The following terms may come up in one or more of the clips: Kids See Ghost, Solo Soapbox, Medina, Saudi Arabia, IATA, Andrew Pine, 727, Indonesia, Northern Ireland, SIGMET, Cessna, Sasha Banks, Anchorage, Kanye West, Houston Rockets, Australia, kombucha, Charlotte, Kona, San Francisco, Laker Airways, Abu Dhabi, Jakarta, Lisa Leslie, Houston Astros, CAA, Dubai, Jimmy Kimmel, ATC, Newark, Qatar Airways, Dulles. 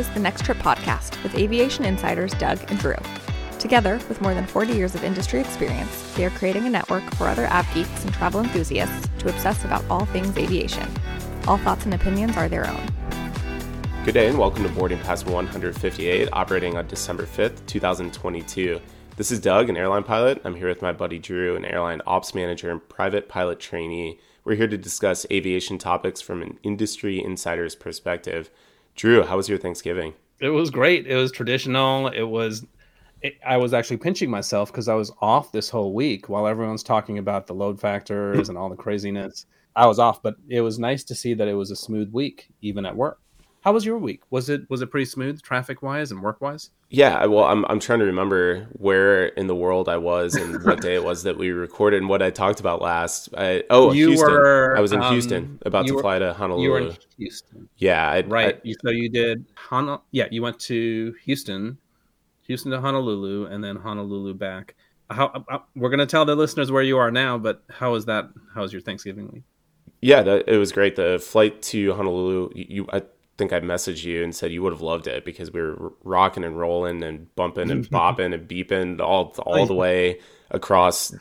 is the Next Trip podcast with aviation insiders Doug and Drew. Together, with more than 40 years of industry experience, they are creating a network for other app geeks and travel enthusiasts to obsess about all things aviation. All thoughts and opinions are their own. Good day and welcome to Boarding Pass 158, operating on December 5th, 2022. This is Doug, an airline pilot. I'm here with my buddy Drew, an airline ops manager and private pilot trainee. We're here to discuss aviation topics from an industry insider's perspective. Drew, how was your Thanksgiving? It was great. It was traditional. I was actually pinching myself because I was off this whole week while everyone's talking about the load factors and all the craziness. I was off, but it was nice to see that it was a smooth week, even at work. How was your week? Was it pretty smooth traffic-wise and work-wise? Yeah, well, I'm trying to remember where in the world I was and what day it was that we recorded and what I talked about last. Houston. I was in Houston, about to fly to Honolulu. You were in Houston. Yeah. You went to Houston to Honolulu, and then Honolulu back. We're going to tell the listeners where you are now, but how was your Thanksgiving week? Yeah, it was great. The flight to Honolulu, I think I messaged you and said you would have loved it because we were rocking and rolling and bumping and bopping and beeping all the way across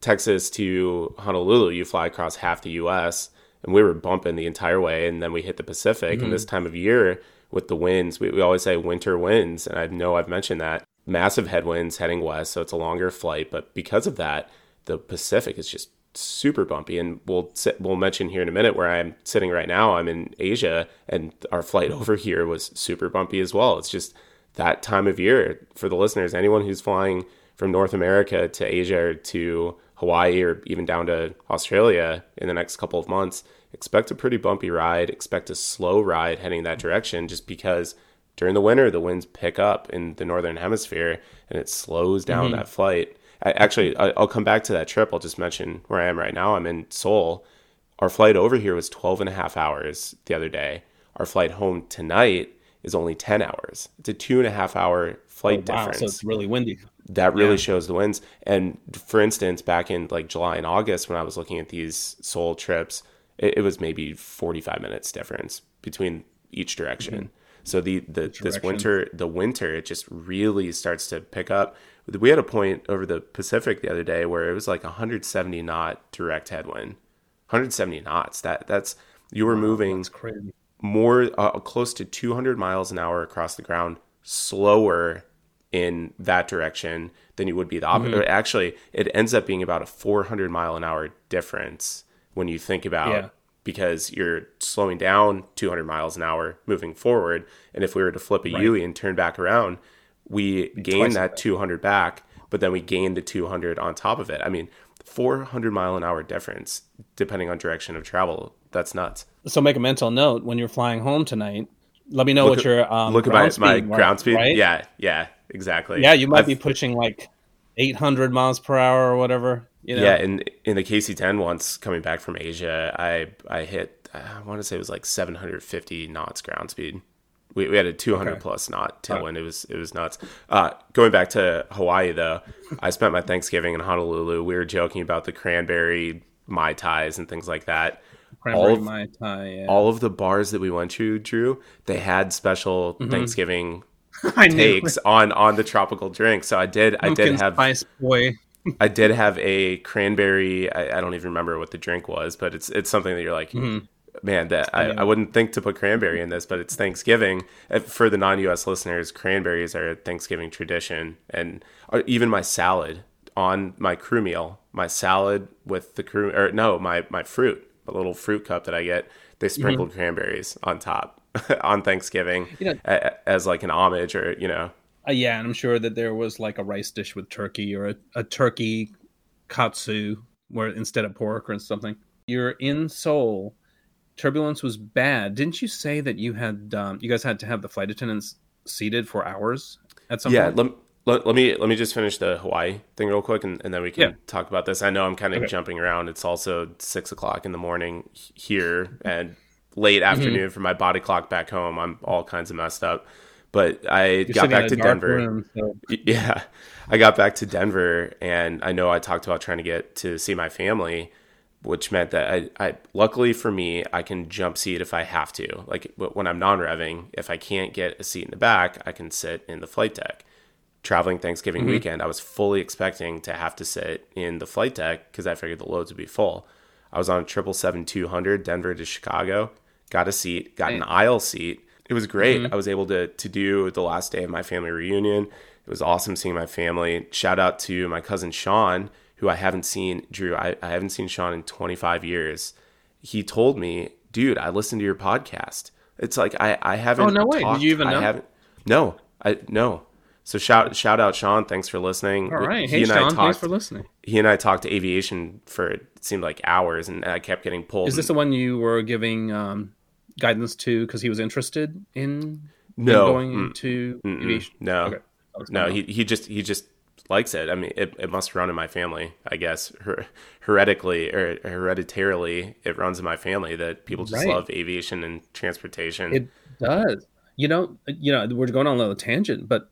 Texas to Honolulu. You fly across half the U.S. and we were bumping the entire way, and then we hit the Pacific. Mm-hmm. And this time of year with the winds, we always say winter winds, and I know I've mentioned that massive headwinds heading west, so it's a longer flight. But because of that, the Pacific is just super bumpy, and we'll mention here in a minute where I'm sitting right now. I'm in Asia, and our flight over here was super bumpy as well. It's just that time of year for the listeners. Anyone who's flying from North America to Asia or to Hawaii or even down to Australia in the next couple of months, expect a pretty bumpy ride. Expect a slow ride heading that direction, just because during the winter the winds pick up in the northern hemisphere and it slows down that flight. Actually, I'll come back to that trip. I'll just mention where I am right now. I'm in Seoul. Our flight over here was 12 and a half hours the other day. Our flight home tonight is only 10 hours. It's a 2.5 hour flight difference. So it's really windy. That really shows the winds. And for instance, back in like July and August, when I was looking at these Seoul trips, it was maybe 45 minutes difference between each direction. Mm-hmm. So this winter, it just really starts to pick up. We had a point over the Pacific the other day where it was like 170 knot direct headwind, 170 knots. That's you were moving more close to 200 miles an hour across the ground, slower in that direction than you would be the opposite. Mm-hmm. Actually, it ends up being about a 400 mile an hour difference when you think about. Yeah. Because you're slowing down 200 miles an hour moving forward. And if we were to flip a Yui and turn back around, we gain that 200 back, but then we gain the 200 on top of it. I mean, 400 mile an hour difference, depending on direction of travel. That's nuts. So make a mental note when you're flying home tonight. Let me know what your ground speed. Right? Yeah, exactly. Yeah, you might be pushing like 800 miles per hour or whatever. You know? Yeah, in the KC-10 once coming back from Asia, I hit, I want to say it was like 750 knots ground speed. We had a 200 plus knot tailwind. It was nuts. Going back to Hawaii though, I spent my Thanksgiving in Honolulu. We were joking about the cranberry mai tais and things like that. Mai tai. Yeah. All of the bars that we went to, Drew, they had special Thanksgiving takes on the tropical drink. So I did have Spice Boy. I did have a cranberry. I don't even remember what the drink was, but it's something that you're like, man, that I wouldn't think to put cranberry in this, but it's Thanksgiving. For the non-US listeners, cranberries are a Thanksgiving tradition. And even my salad on my crew meal, my fruit, a little fruit cup that I get, they sprinkled cranberries on top on Thanksgiving as like an homage or, yeah, and I'm sure that there was like a rice dish with turkey or a turkey katsu where instead of pork or something. You're in Seoul. Turbulence was bad. Didn't you say that you had you guys had to have the flight attendants seated for hours at some point? Yeah, let me just finish the Hawaii thing real quick, and then we can talk about this. I know I'm kind of jumping around. It's also 6:00 in the morning here and late afternoon for my body clock back home. I'm all kinds of messed up. But You're got back to Denver. Room, so. Yeah, I got back to Denver, and I know I talked about trying to get to see my family. which meant that I luckily for me, I can jump seat if I have to. Like when I'm non-revving, if I can't get a seat in the back, I can sit in the flight deck. Traveling Thanksgiving weekend, I was fully expecting to have to sit in the flight deck because I figured the loads would be full. I was on a 777-200 Denver to Chicago, got a seat, got an aisle seat. It was great. I was able to do the last day of my family reunion. It was awesome seeing my family. Shout out to my cousin Sean, who I haven't seen. Drew, I haven't seen Sean in 25 years. He told me, dude, I listened to your podcast. It's like I haven't. Oh, no way. Did you even know? No. So shout out Sean, thanks for listening. All right, hey Sean, thanks for listening. He and I talked to aviation for it seemed like hours, and I kept getting pulled. Is this the one you were giving guidance to because he was interested in going into aviation? No, okay. No, he just likes it. I mean, it must run in my family, I guess. Hereditarily, it runs in my family that people just love aviation and transportation. It does. You know, we're going on a little tangent, but.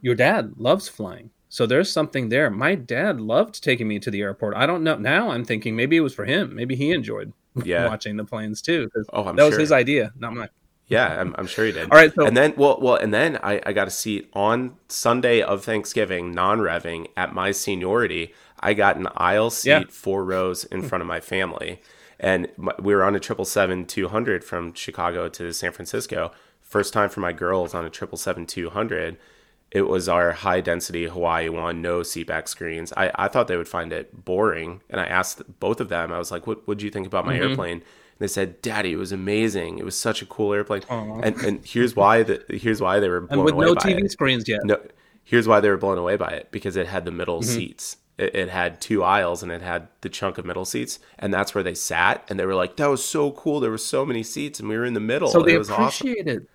Your dad loves flying. So there's something there. My dad loved taking me to the airport. I don't know. Now I'm thinking maybe it was for him. Maybe he enjoyed watching the planes too. That was his idea, not mine. Yeah, I'm sure he did. All right. So, and then, I got a seat on Sunday of Thanksgiving, non-revving at my seniority. I got an aisle seat 4 rows in front of my family. And we were on a 777-200 from Chicago to San Francisco. First time for my girls on a 777-200. It was our high-density Hawaii one, no seatback screens. I thought they would find it boring, and I asked both of them. I was like, what do you think about my airplane? And they said, Daddy, it was amazing. It was such a cool airplane. And here's why they were blown away by it. And with no TV screens yet. No, here's why they were blown away by it, because it had the middle seats. It had 2 aisles, and it had the chunk of middle seats, and that's where they sat. And they were like, that was so cool. There were so many seats, and we were in the middle. So they appreciated it.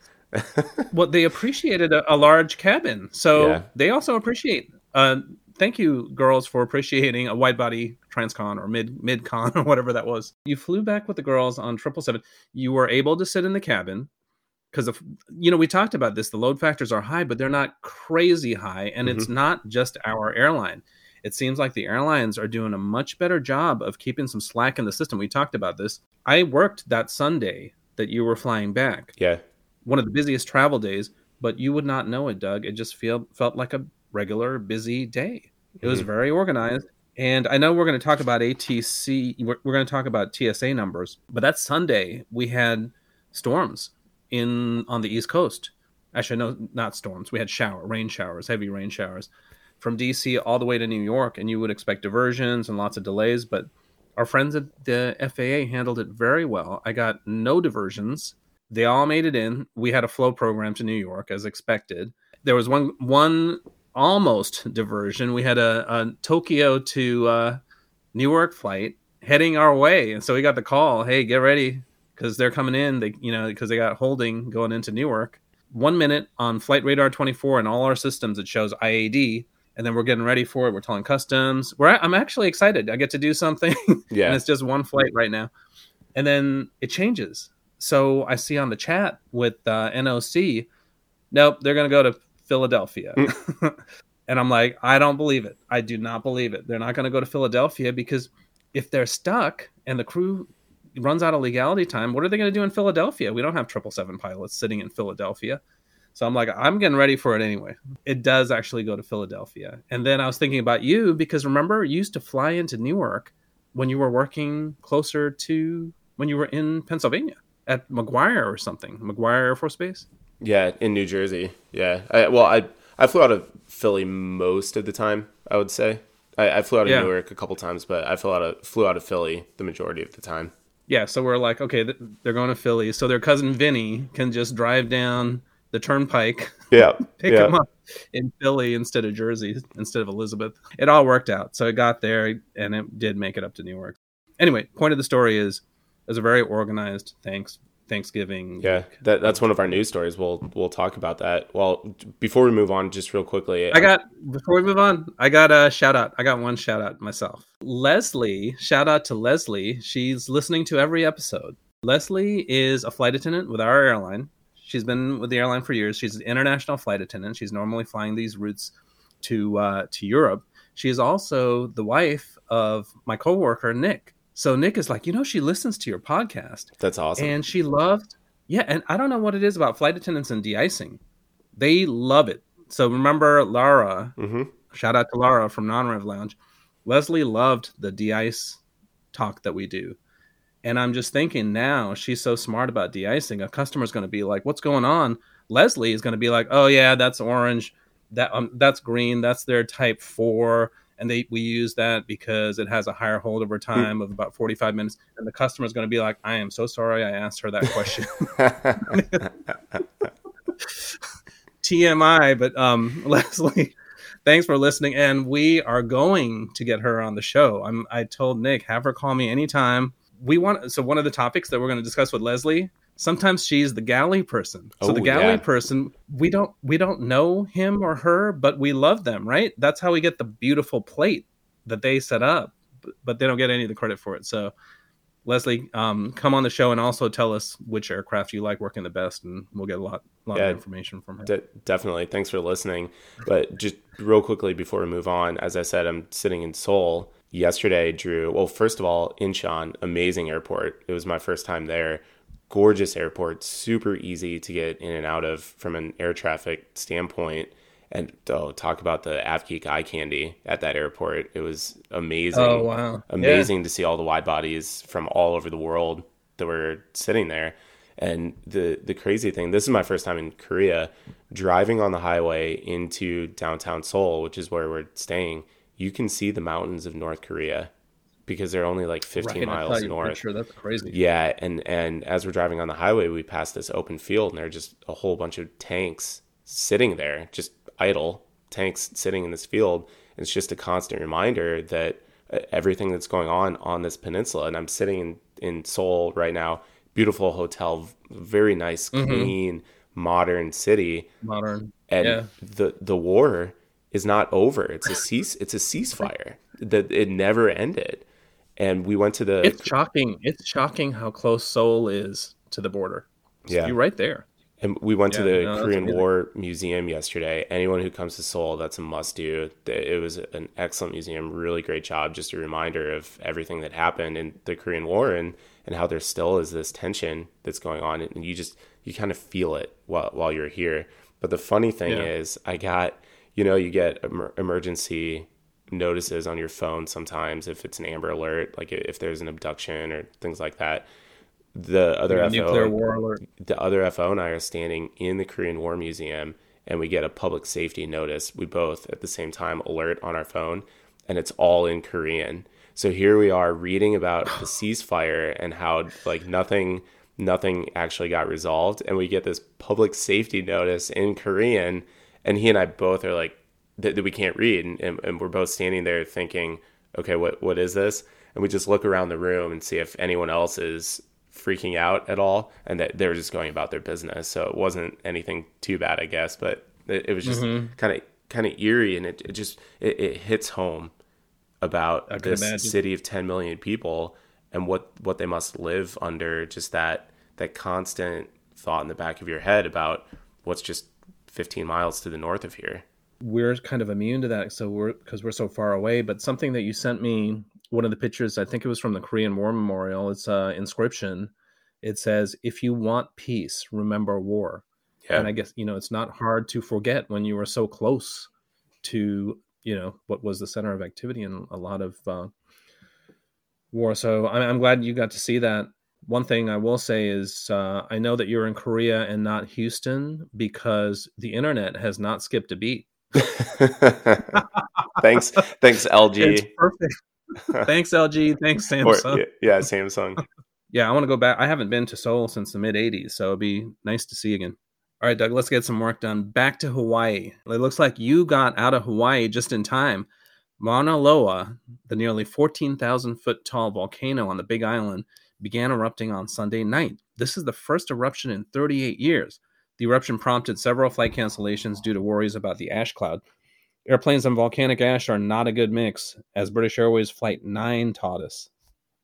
Well, they appreciated a large cabin, so they also appreciate. Thank you, girls, for appreciating a wide body transcon or mid con or whatever that was. You flew back with the girls on 777. You were able to sit in the cabin because we talked about this. The load factors are high, but they're not crazy high, and it's not just our airline. It seems like the airlines are doing a much better job of keeping some slack in the system. We talked about this. I worked that Sunday that you were flying back. Yeah. One of the busiest travel days, but you would not know it, Doug. It just felt like a regular busy day. It was very organized. And I know we're going to talk about ATC. We're going to talk about TSA numbers. But that Sunday, we had storms on the East Coast. Actually, no, not storms. We had rain showers, heavy rain showers from D.C. all the way to New York. And you would expect diversions and lots of delays. But our friends at the FAA handled it very well. I got no diversions. They all made it in. We had a flow program to New York, as expected. There was one almost diversion. We had a Tokyo to Newark flight heading our way, and so we got the call, "Hey, get ready, because they're coming in." Because they got holding going into Newark. 1 minute on Flight Radar 24 and all our systems, it shows IAD, and then we're getting ready for it. We're telling customs. I'm actually excited. I get to do something. Yeah, and it's just one flight right now, and then it changes. So I see on the chat with NOC, nope, they're going to go to Philadelphia. And I'm like, I don't believe it. I do not believe it. They're not going to go to Philadelphia because if they're stuck and the crew runs out of legality time, what are they going to do in Philadelphia? We don't have 777 pilots sitting in Philadelphia. So I'm like, I'm getting ready for it anyway. It does actually go to Philadelphia. And then I was thinking about you because remember, you used to fly into Newark when you were working closer to when you were in Pennsylvania. At McGuire or something, McGuire Air Force Base. Yeah, in New Jersey. Yeah, I flew out of Philly most of the time. I would say I flew out of Newark a couple times, but I flew out of Philly the majority of the time. Yeah, so we're like, okay, they're going to Philly, so their cousin Vinny can just drive down the turnpike, pick him up in Philly instead of Jersey, instead of Elizabeth. It all worked out. So I got there, and it did make it up to Newark. Anyway, point of the story is. It was a very organized Thanksgiving. Yeah, that's one of our news stories. We'll talk about that. Well, before we move on, just real quickly. I got a shout out. I got one shout out myself. Leslie, shout out to Leslie. She's listening to every episode. Leslie is a flight attendant with our airline. She's been with the airline for years. She's an international flight attendant. She's normally flying these routes to Europe. She is also the wife of my coworker, Nick. So Nick is like, you know, she listens to your podcast. That's awesome. And she loved, yeah. And I don't know what it is about flight attendants and de-icing. They love it. So remember Lara, shout out to Lara from Non-Rev Lounge. Leslie loved the de-ice talk that we do. And I'm just thinking now, she's so smart about de-icing. A customer's going to be like, what's going on? Leslie is going to be like, oh yeah, that's orange. That's green. That's their type 4. And we use that because it has a higher holdover time of about 45 minutes. And the customer is going to be like, I am so sorry I asked her that question. TMI, but Leslie, thanks for listening. And we are going to get her on the show. I told Nick, have her call me anytime. So one of the topics that we're going to discuss with Leslie, sometimes she's the galley person. So the galley person, we don't know him or her, but we love them, right? That's how we get the beautiful plate that they set up, but they don't get any of the credit for it. So Leslie, come on the show and also tell us which aircraft you like working the best, and we'll get a lot of information from her. Definitely. Thanks for listening. But just real quickly before we move on, as I said, I'm sitting in Seoul yesterday, Drew. Well, first of all, Incheon, amazing airport. It was my first time there. Gorgeous airport, super easy to get in and out of from an air traffic standpoint. And talk about the AvGeek eye candy at that airport. It was amazing. Oh, wow. Amazing to see all the wide bodies from all over the world that were sitting there. And the crazy thing, this is my first time in Korea, driving on the highway into downtown Seoul, which is where we're staying, you can see the mountains of North Korea. Because they're only like 15 miles north. Sure, that's crazy. Yeah, and as we're driving on the highway, we passed this open field, and there are just a whole bunch of tanks sitting there, just idle tanks sitting in this field. And it's just a constant reminder that everything that's going on this peninsula. And I'm sitting in Seoul right now, beautiful hotel, very nice, clean, modern city. Modern, and the war is not over. It's a ceasefire. That it never ended. And we went to the... It's shocking how close Seoul is to the border. So you're right there. And we went to the Korean War Museum yesterday. Anyone who comes to Seoul, that's a must-do. It was an excellent museum. Really great job. Just a reminder of everything that happened in the Korean War and how there still is this tension that's going on. And you kind of feel it while you're here. But the funny thing is you get emergency notices on your phone sometimes if it's an Amber Alert, like if there's an abduction or things like that. The other FO and I are standing in the Korean War Museum, and we get a public safety notice. We both at the same time alert on our phone, and it's all in Korean. So here we are reading about the ceasefire and how like nothing actually got resolved, and we get this public safety notice in Korean, and he and I both are like, that we can't read, and we're both standing there thinking, okay, what is this? And we just look around the room and see if anyone else is freaking out at all, and that they're just going about their business. So it wasn't anything too bad, I guess, but it was just kind of eerie, and it just hits home about this city of 10 million people and what they must live under. Just that constant thought in the back of your head about what's just 15 miles to the north of here. We're kind of immune to that because we're so far away. But something that you sent me, one of the pictures, I think it was from the Korean War Memorial, it's an inscription. It says, if you want peace, remember war. Yeah. And I guess, it's not hard to forget when you were so close to, what was the center of activity in a lot of war. So I'm glad you got to see that. One thing I will say is I know that you're in Korea and not Houston because the internet has not skipped a beat. thanks LG. It's perfect. Thanks LG, thanks Samsung. Samsung. I want to go back. I haven't been to Seoul since the mid 80s, so it'd be nice to see again. All right, Doug, let's get some work done. Back to Hawaii. It looks like you got out of Hawaii just in time. Mauna Loa, the nearly 14,000 foot tall volcano on the Big Island, began erupting on Sunday night. This is the first eruption in 38 years. The eruption prompted several flight cancellations due to worries about the ash cloud. Airplanes and volcanic ash are not a good mix, as British Airways Flight 9 taught us.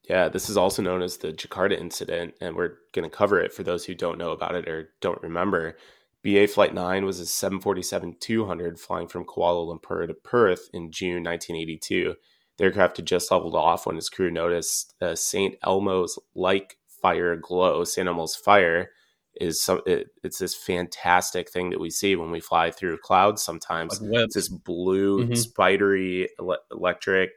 Yeah, this is also known as the Jakarta incident, and we're going to cover it for those who don't know about it or don't remember. BA Flight 9 was a 747-200 flying from Kuala Lumpur to Perth in June 1982. The aircraft had just leveled off when its crew noticed St. Elmo's-like fire glow. St. Elmo's fire is it's this fantastic thing that we see when we fly through clouds sometimes. It's this blue, spidery electric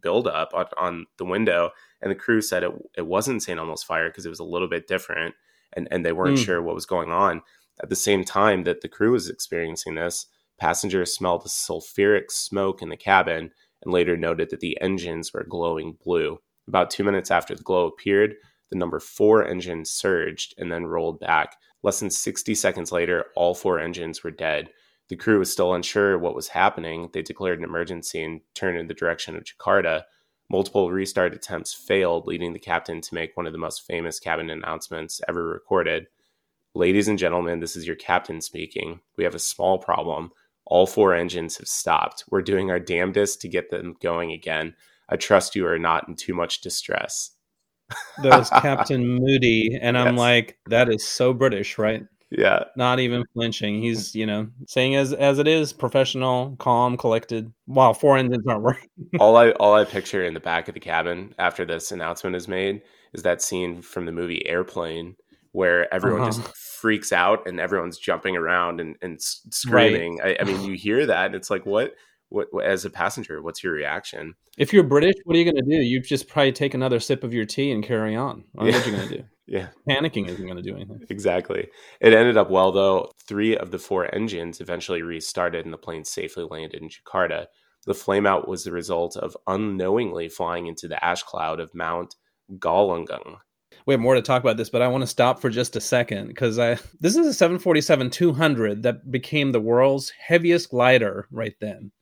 buildup on the window. And the crew said it wasn't St. Elmo's fire because it was a little bit different, and they weren't sure what was going on. At the same time that the crew was experiencing this, passengers smelled the sulfuric smoke in the cabin and later noted that the engines were glowing blue. About 2 minutes after the glow appeared, the number 4 engine surged and then rolled back. Less than 60 seconds later, all 4 engines were dead. The crew was still unsure what was happening. They declared an emergency and turned in the direction of Jakarta. Multiple restart attempts failed, leading the captain to make one of the most famous cabin announcements ever recorded. "Ladies and gentlemen, this is your captain speaking. We have a small problem. All 4 engines have stopped. We're doing our damnedest to get them going again. I trust you are not in too much distress." That was Captain Moody. And yes. I'm like, that is so British, right? Yeah. Not even flinching. He's, saying as it is, professional, calm, collected. Wow, 4 engines aren't working. All I picture in the back of the cabin after this announcement is made is that scene from the movie Airplane, where everyone just freaks out and everyone's jumping around and screaming. Right. I mean, you hear that and it's like, what, as a passenger, what's your reaction? If you're British, what are you going to do? You just probably take another sip of your tea and carry on. What are you going to do? Yeah. Panicking isn't going to do anything. Exactly. It ended up well, though. 3 of the 4 engines eventually restarted and the plane safely landed in Jakarta. The flameout was the result of unknowingly flying into the ash cloud of Mount Galungung. We have more to talk about this, but I want to stop for just a second because this is a 747-200 that became the world's heaviest glider right then.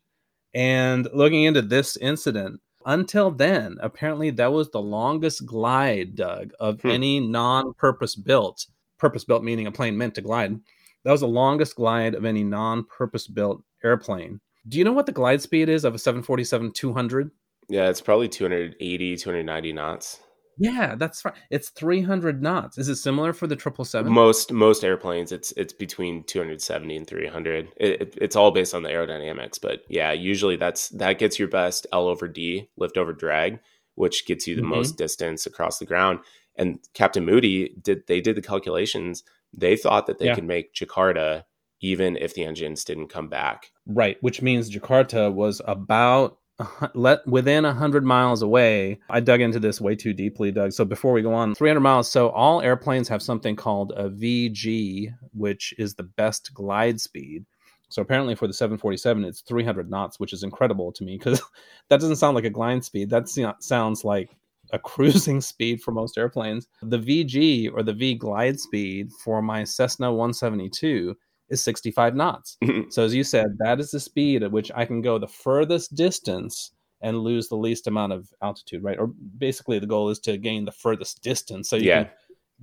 And looking into this incident, until then, apparently that was the longest glide, Doug, of any non-purpose-built, purpose-built meaning a plane meant to glide. That was the longest glide of any non-purpose-built airplane. Do you know what the glide speed is of a 747-200? Yeah, it's probably 280, 290 knots. Yeah, that's right. It's 300 knots. Is it similar for the 777? Most airplanes, it's between 270 and 300. It's all based on the aerodynamics, but yeah, usually that gets your best L over D, lift over drag, which gets you the most distance across the ground. And Captain Moody did the calculations. They thought that they could make Jakarta even if the engines didn't come back. Right, which means Jakarta was about within 100 miles away. I dug into this way too deeply, Doug. So before we go on, 300 miles. So all airplanes have something called a VG, which is the best glide speed. So apparently for the 747, it's 300 knots, which is incredible to me because that doesn't sound like a glide speed. That sounds like a cruising speed for most airplanes. The VG or the V glide speed for my Cessna 172 is 65 knots. So as you said, that is the speed at which I can go the furthest distance and lose the least amount of altitude, right? Or basically the goal is to gain the furthest distance so you can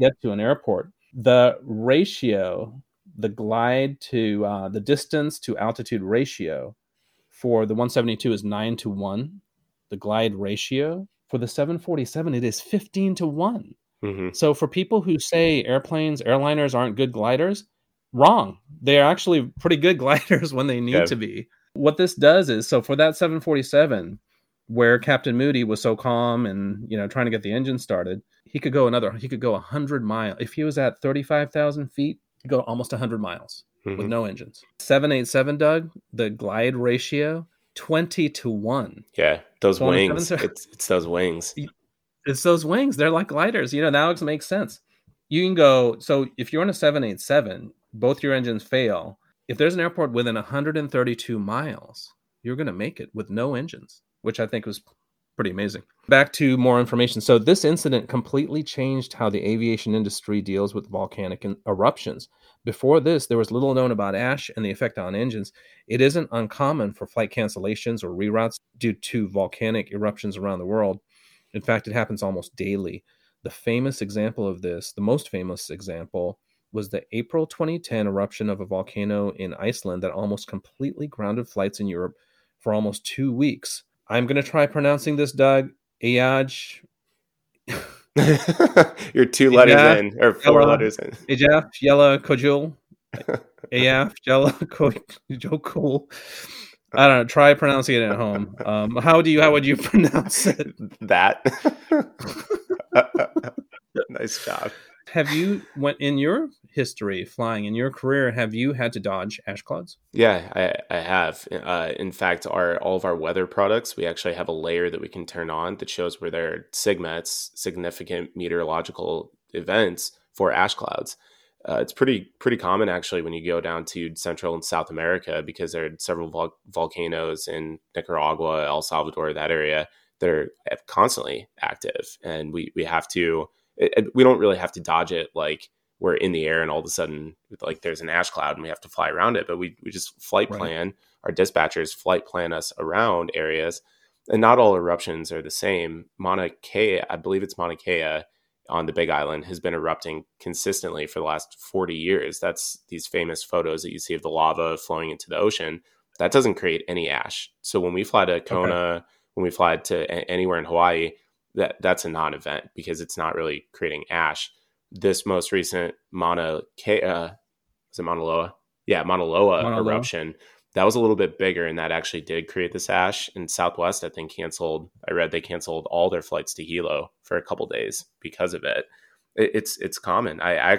get to an airport. The ratio, the glide to the distance to altitude ratio for the 172 is 9 to 1. The glide ratio for the 747, it is 15 to 1. Mm-hmm. So for people who say airliners aren't good gliders, wrong. They are actually pretty good gliders when they need to be. What this does is, so for that 747, where Captain Moody was so calm and, trying to get the engine started, he could go 100 miles. If he was at 35,000 feet, he'd go almost 100 miles with no engines. 787, Doug, the glide ratio, 20 to 1. Yeah, those wings. It's those wings. It's those wings. They're like gliders. That makes sense. You can go, so if you're on a 787, both your engines fail. If there's an airport within 132 miles, you're going to make it with no engines, which I think was pretty amazing. Back to more information. So this incident completely changed how the aviation industry deals with volcanic eruptions. Before this, there was little known about ash and the effect on engines. It isn't uncommon for flight cancellations or reroutes due to volcanic eruptions around the world. In fact, it happens almost daily. The most famous example was the April 2010 eruption of a volcano in Iceland that almost completely grounded flights in Europe for almost 2 weeks. I'm going to try pronouncing this, Doug. Eyjafjall. You're 2 letters in, or 4 letters in. Eyjafjallajökull. I don't know. Try pronouncing it at home. How would you pronounce it? That. Nice job. Have you in your history flying in your career? Have you had to dodge ash clouds? Yeah, I have. In fact, all of our weather products, we actually have a layer that we can turn on that shows where there are SIGMETs, significant meteorological events for ash clouds. It's pretty common actually when you go down to Central and South America, because there are several volcanoes in Nicaragua, El Salvador, that area that are constantly active, and we have to. We don't really have to dodge it like we're in the air and all of a sudden like there's an ash cloud and we have to fly around it, but we just flight plan. Right. Our dispatchers flight plan us around areas, and not all eruptions are the same. Mauna Kea, I believe it's Mauna Kea on the Big Island, has been erupting consistently for the last 40 years. That's these famous photos that you see of the lava flowing into the ocean. That doesn't create any ash. So when we fly to Kona, when we fly to anywhere in Hawaii, that's a non-event because it's not really creating ash. This most recent Mauna Kea, was it Mauna Loa? Yeah, Mauna Loa eruption. That was a little bit bigger, and that actually did create this ash. And Southwest, I think, canceled all their flights to Hilo for a couple days because of it. It's common. I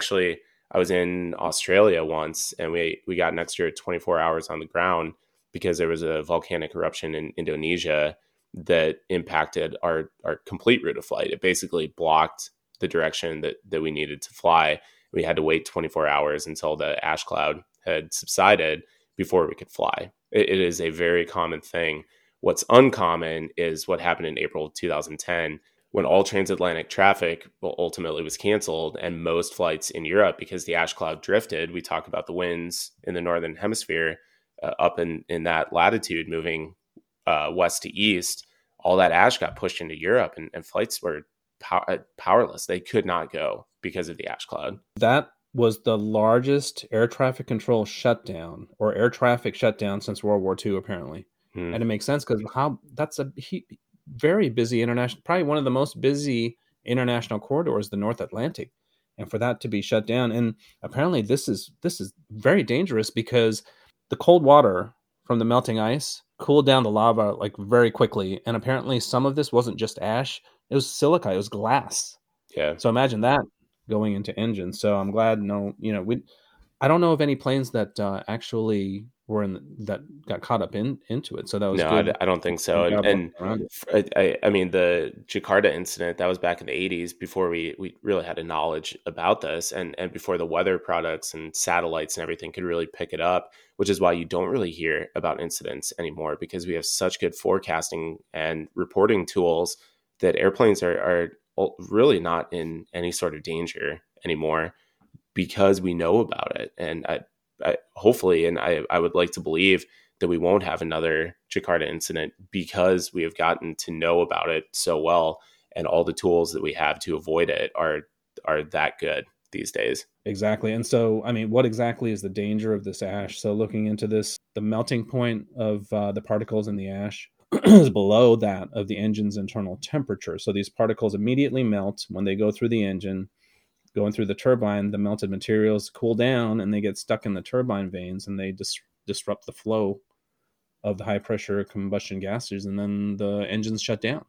was in Australia once, and we got an extra 24 hours on the ground because there was a volcanic eruption in Indonesia that impacted our complete route of flight. It basically blocked the direction that we needed to fly. We had to wait 24 hours until the ash cloud had subsided before we could fly. It is a very common thing. What's uncommon is what happened in April 2010, when all transatlantic traffic ultimately was canceled, and most flights in Europe, because the ash cloud drifted. We talk about the winds in the Northern Hemisphere up in that latitude moving west to east. All that ash got pushed into Europe, and flights were powerless. They could not go because of the ash cloud. That was the largest air traffic control shutdown, or air traffic shutdown, since World War II, apparently. And it makes sense because that's a very busy international, probably one of the most busy international corridors, the North Atlantic, and for that to be shut down. And apparently this is very dangerous because the cold water from the melting ice cooled down the lava like very quickly, and apparently some of this wasn't just ash, it was silica, it was glass. Yeah. So imagine that going into engines. So I'm glad I don't know of any planes that actually were that got caught up into it. So that was good. I don't think so. I mean the Jakarta incident, that was back in the 80s, before we really had a knowledge about this, and before the weather products and satellites and everything could really pick it up, which is why you don't really hear about incidents anymore, because we have such good forecasting and reporting tools that airplanes are really not in any sort of danger anymore because we know about it. And I would like to believe that we won't have another Jakarta incident because we have gotten to know about it so well, and all the tools that we have to avoid it are that good these days. Exactly. And so, I mean, what exactly is the danger of this ash? So looking into this, the melting point of the particles in the ash is below that of the engine's internal temperature. So these particles immediately melt when they go through the engine. Going through the turbine, the melted materials cool down and they get stuck in the turbine vanes, and they disrupt the flow of the high pressure combustion gases, and then the engines shut down.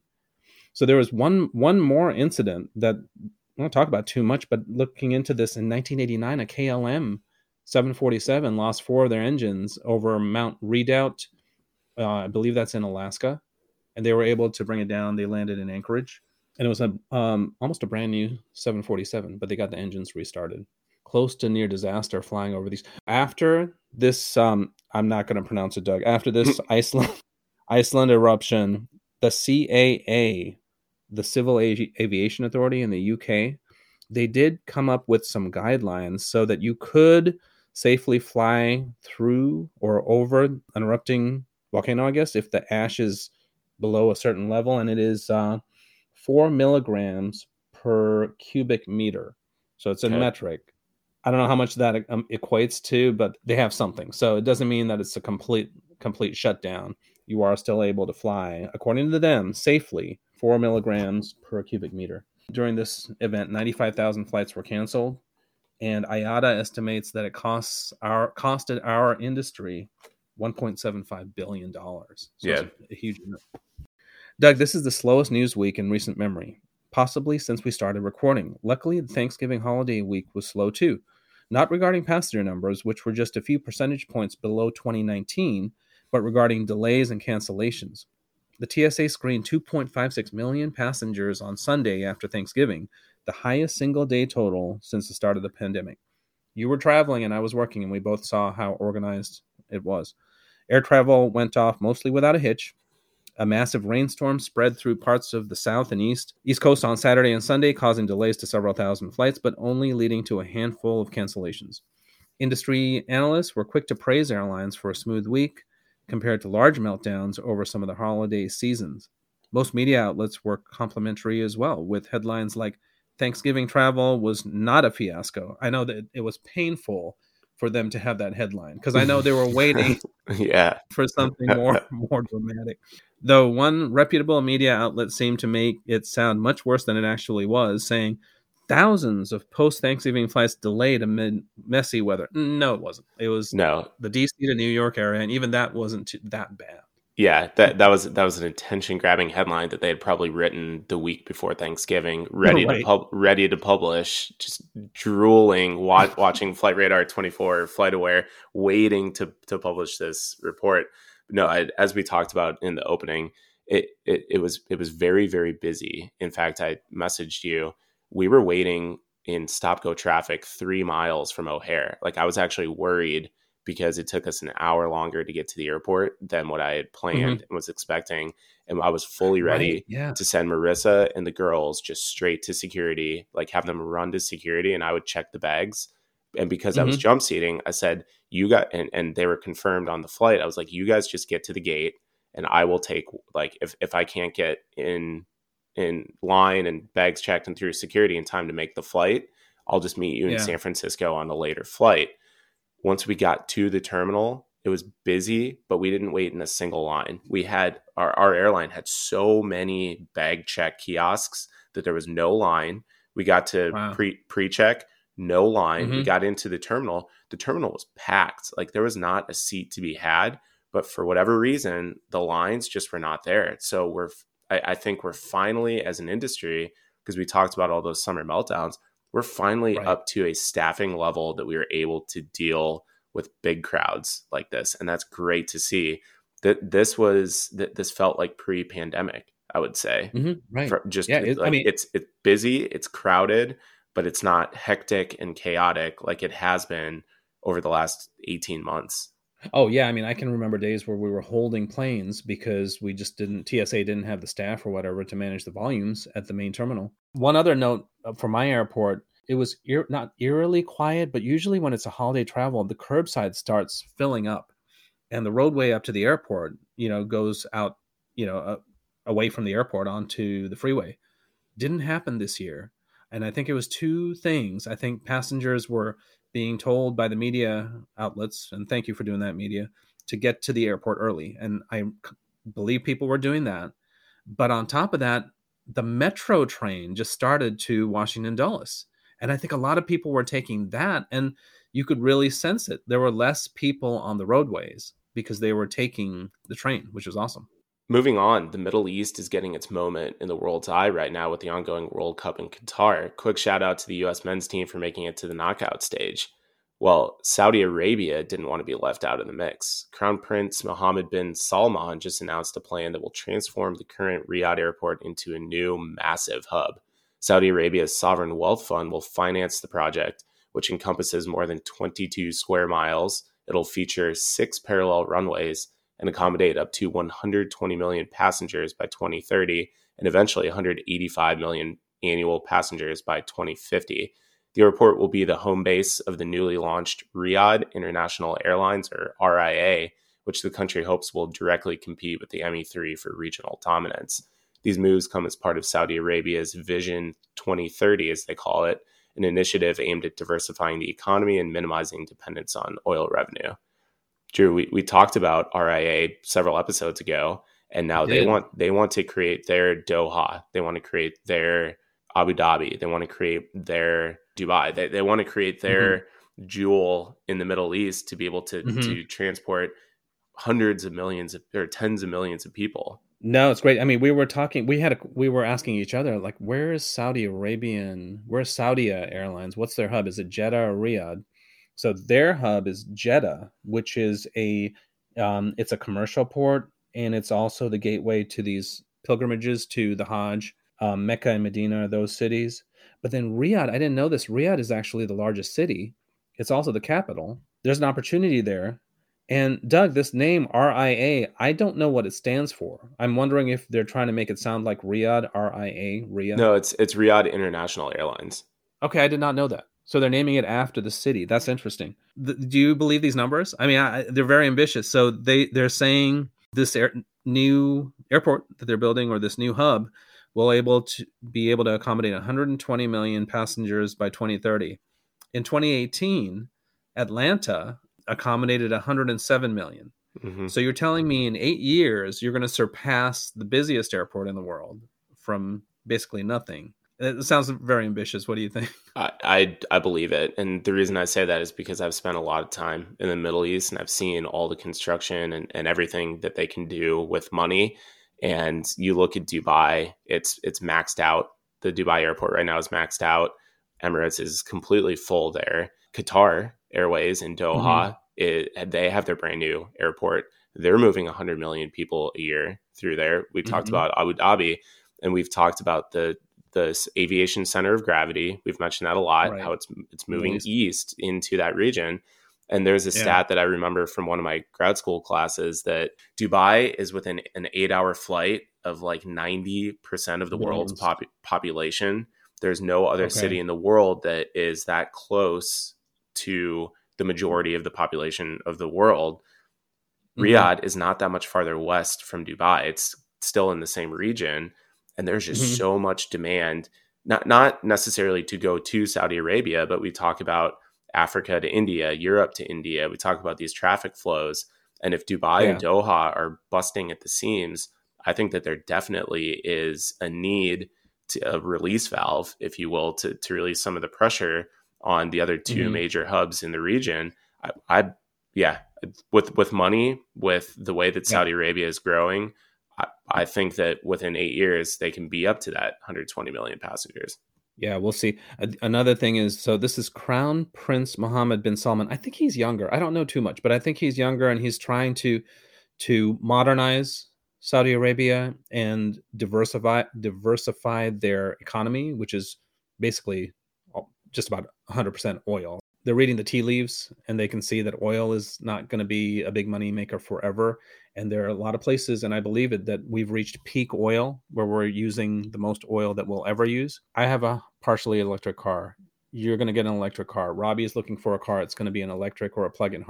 So there was one more incident that I won't talk about too much, but looking into this, in 1989, a KLM 747 lost 4 of their engines over Mount Redoubt. I believe that's in Alaska, and they were able to bring it down. They landed in Anchorage. And it was almost a brand new 747, but they got the engines restarted. Close to near disaster flying over these. After this, I'm not going to pronounce it, Doug. After this Iceland eruption, the CAA, the Civil Aviation Authority in the UK, they did come up with some guidelines so that you could safely fly through or over an erupting volcano, I guess, if the ash is below a certain level, and it is 4 milligrams per cubic meter. So it's a metric. I don't know how much that equates to, but they have something. So it doesn't mean that it's a complete shutdown. You are still able to fly, according to them, safely, 4 milligrams per cubic meter. During this event, 95,000 flights were canceled, and IATA estimates that it costed our industry $1.75 billion. So yeah. A huge amount. Doug, this is the slowest news week in recent memory, possibly since we started recording. Luckily, the Thanksgiving holiday week was slow too. Not regarding passenger numbers, which were just a few percentage points below 2019, but regarding delays and cancellations. The TSA screened 2.56 million passengers on Sunday after Thanksgiving, the highest single day total since the start of the pandemic. You were traveling and I was working, and we both saw how organized it was. Air travel went off mostly without a hitch. A massive rainstorm spread through parts of the south and east coast on Saturday and Sunday, causing delays to several thousand flights, but only leading to a handful of cancellations. Industry analysts were quick to praise airlines for a smooth week compared to large meltdowns over some of the holiday seasons. Most media outlets were complimentary as well, with headlines like, Thanksgiving travel was not a fiasco. I know that it was painful for them to have that headline, because I know they were waiting for something more dramatic. Though one reputable media outlet seemed to make it sound much worse than it actually was, saying thousands of post-Thanksgiving flights delayed amid messy weather. No, it wasn't. It was the DC to New York area, and even that wasn't that bad. Yeah, that was an attention-grabbing headline that they had probably written the week before Thanksgiving, ready to publish, just drooling, watching Flight Radar 24, Flight Aware, waiting to publish this report. No, as we talked about in the opening, it was very, very busy. In fact, I messaged you. We were waiting in stop-go traffic 3 miles from O'Hare. Like, I was actually worried, because it took us an hour longer to get to the airport than what I had planned and was expecting. And I was fully ready to send Marissa and the girls just straight to security, like have them run to security, and I would check the bags. And because I was jump seating, I said, and they were confirmed on the flight. I was like, you guys just get to the gate and I will take, like, if I can't get in line and bags checked and through security in time to make the flight, I'll just meet you in San Francisco on a later flight. Once we got to the terminal, it was busy, but we didn't wait in a single line. We had our airline had so many bag check kiosks that there was no line. We got to pre-check, no line. We got into the terminal. The terminal was packed. Like, there was not a seat to be had, but for whatever reason, the lines just were not there. So I think we're finally, as an industry, because we talked about all those summer meltdowns, we're finally up to a staffing level that we are able to deal with big crowds like this. And that's great to see. That this felt like pre-pandemic, I would say. It's busy, it's crowded, but it's not hectic and chaotic like it has been over the last 18 months. Oh, yeah. I mean, I can remember days where we were holding planes because we just TSA didn't have the staff or whatever to manage the volumes at the main terminal. One other note for my airport, it was not eerily quiet, but usually when it's a holiday travel, the curbside starts filling up and the roadway up to the airport, goes out, away from the airport onto the freeway. Didn't happen this year. And I think it was two things. I think passengers were being told by the media outlets, and thank you for doing that, media, to get to the airport early. And I believe people were doing that. But on top of that, the metro train just started to Washington Dulles. And I think a lot of people were taking that, and you could really sense it. There were less people on the roadways because they were taking the train, which was awesome. Moving on, the Middle East is getting its moment in the world's eye right now with the ongoing World Cup in Qatar. Quick shout out to the U.S. men's team for making it to the knockout stage. Well, Saudi Arabia didn't want to be left out of the mix. Crown Prince Mohammed bin Salman just announced a plan that will transform the current Riyadh airport into a new massive hub. Saudi Arabia's sovereign wealth fund will finance the project, which encompasses more than 22 square miles. It'll feature 6 parallel runways and accommodate up to 120 million passengers by 2030 and eventually 185 million annual passengers by 2050. The airport will be the home base of the newly launched Riyadh International Airlines, or RIA, which the country hopes will directly compete with the ME3 for regional dominance. These moves come as part of Saudi Arabia's Vision 2030, as they call it, an initiative aimed at diversifying the economy and minimizing dependence on oil revenue. Drew, we talked about RIA several episodes ago, and now they want to create their Doha. They want to create their Abu Dhabi. They want to create their Dubai. They want to create their jewel in the Middle East to be able to transport hundreds of millions of, or tens of millions of people. No, it's great. I mean, we were asking each other, like, where's Saudi Airlines? What's their hub? Is it Jeddah or Riyadh? So their hub is Jeddah, which is it's a commercial port, and it's also the gateway to these pilgrimages to the Hajj. Mecca and Medina are those cities. But then Riyadh, I didn't know this. Riyadh is actually the largest city. It's also the capital. There's an opportunity there. And Doug, this name RIA, I don't know what it stands for. I'm wondering if they're trying to make it sound like Riyadh, RIA, Riyadh. No, it's Riyadh International Airlines. Okay, I did not know that. So they're naming it after the city. That's interesting. Do you believe these numbers? I mean, they're very ambitious. So they're saying this new airport that they're building, or this new hub, will be able to accommodate 120 million passengers by 2030. In 2018, Atlanta accommodated 107 million. Mm-hmm. So you're telling me in 8 years, you're going to surpass the busiest airport in the world from basically nothing. It sounds very ambitious. What do you think? I believe it. And the reason I say that is because I've spent a lot of time in the Middle East, and I've seen all the construction and everything that they can do with money. And you look at Dubai, it's maxed out. The Dubai airport right now is maxed out. Emirates is completely full there. Qatar Airways in Doha, mm-hmm. They have their brand new airport. They're moving 100 million people a year through there. We've talked about Abu Dhabi, and we've talked about the aviation center of gravity. We've mentioned that a lot, right. How it's moving east into that region. And there's a stat that I remember from one of my grad school classes that Dubai is within an 8-hour flight of like 90% of the world's population. There's no other city in the world that is that close to the majority of the population of the world. Riyadh is not that much farther west from Dubai. It's still in the same region. And there's just so much demand, not necessarily to go to Saudi Arabia, but we talk about Africa to India, Europe to India. We talk about these traffic flows. And if Dubai and Doha are busting at the seams, I think that there definitely is a need to a release valve, if you will, to release some of the pressure on the other two major hubs in the region. With money, with the way that Saudi Arabia is growing, I think that within 8 years, they can be up to that 120 million passengers. Yeah, we'll see. Another thing is, so this is Crown Prince Mohammed bin Salman. I think he's younger. I don't know too much, but I think he's younger, and he's trying to modernize Saudi Arabia and diversify their economy, which is basically just about 100% oil. They're reading the tea leaves, and they can see that oil is not going to be a big money maker forever. And there are a lot of places, and I believe it, that we've reached peak oil, where we're using the most oil that we'll ever use. I have a partially electric car. You're going to get an electric car. Robbie is looking for a car. It's going to be an electric or a plug-in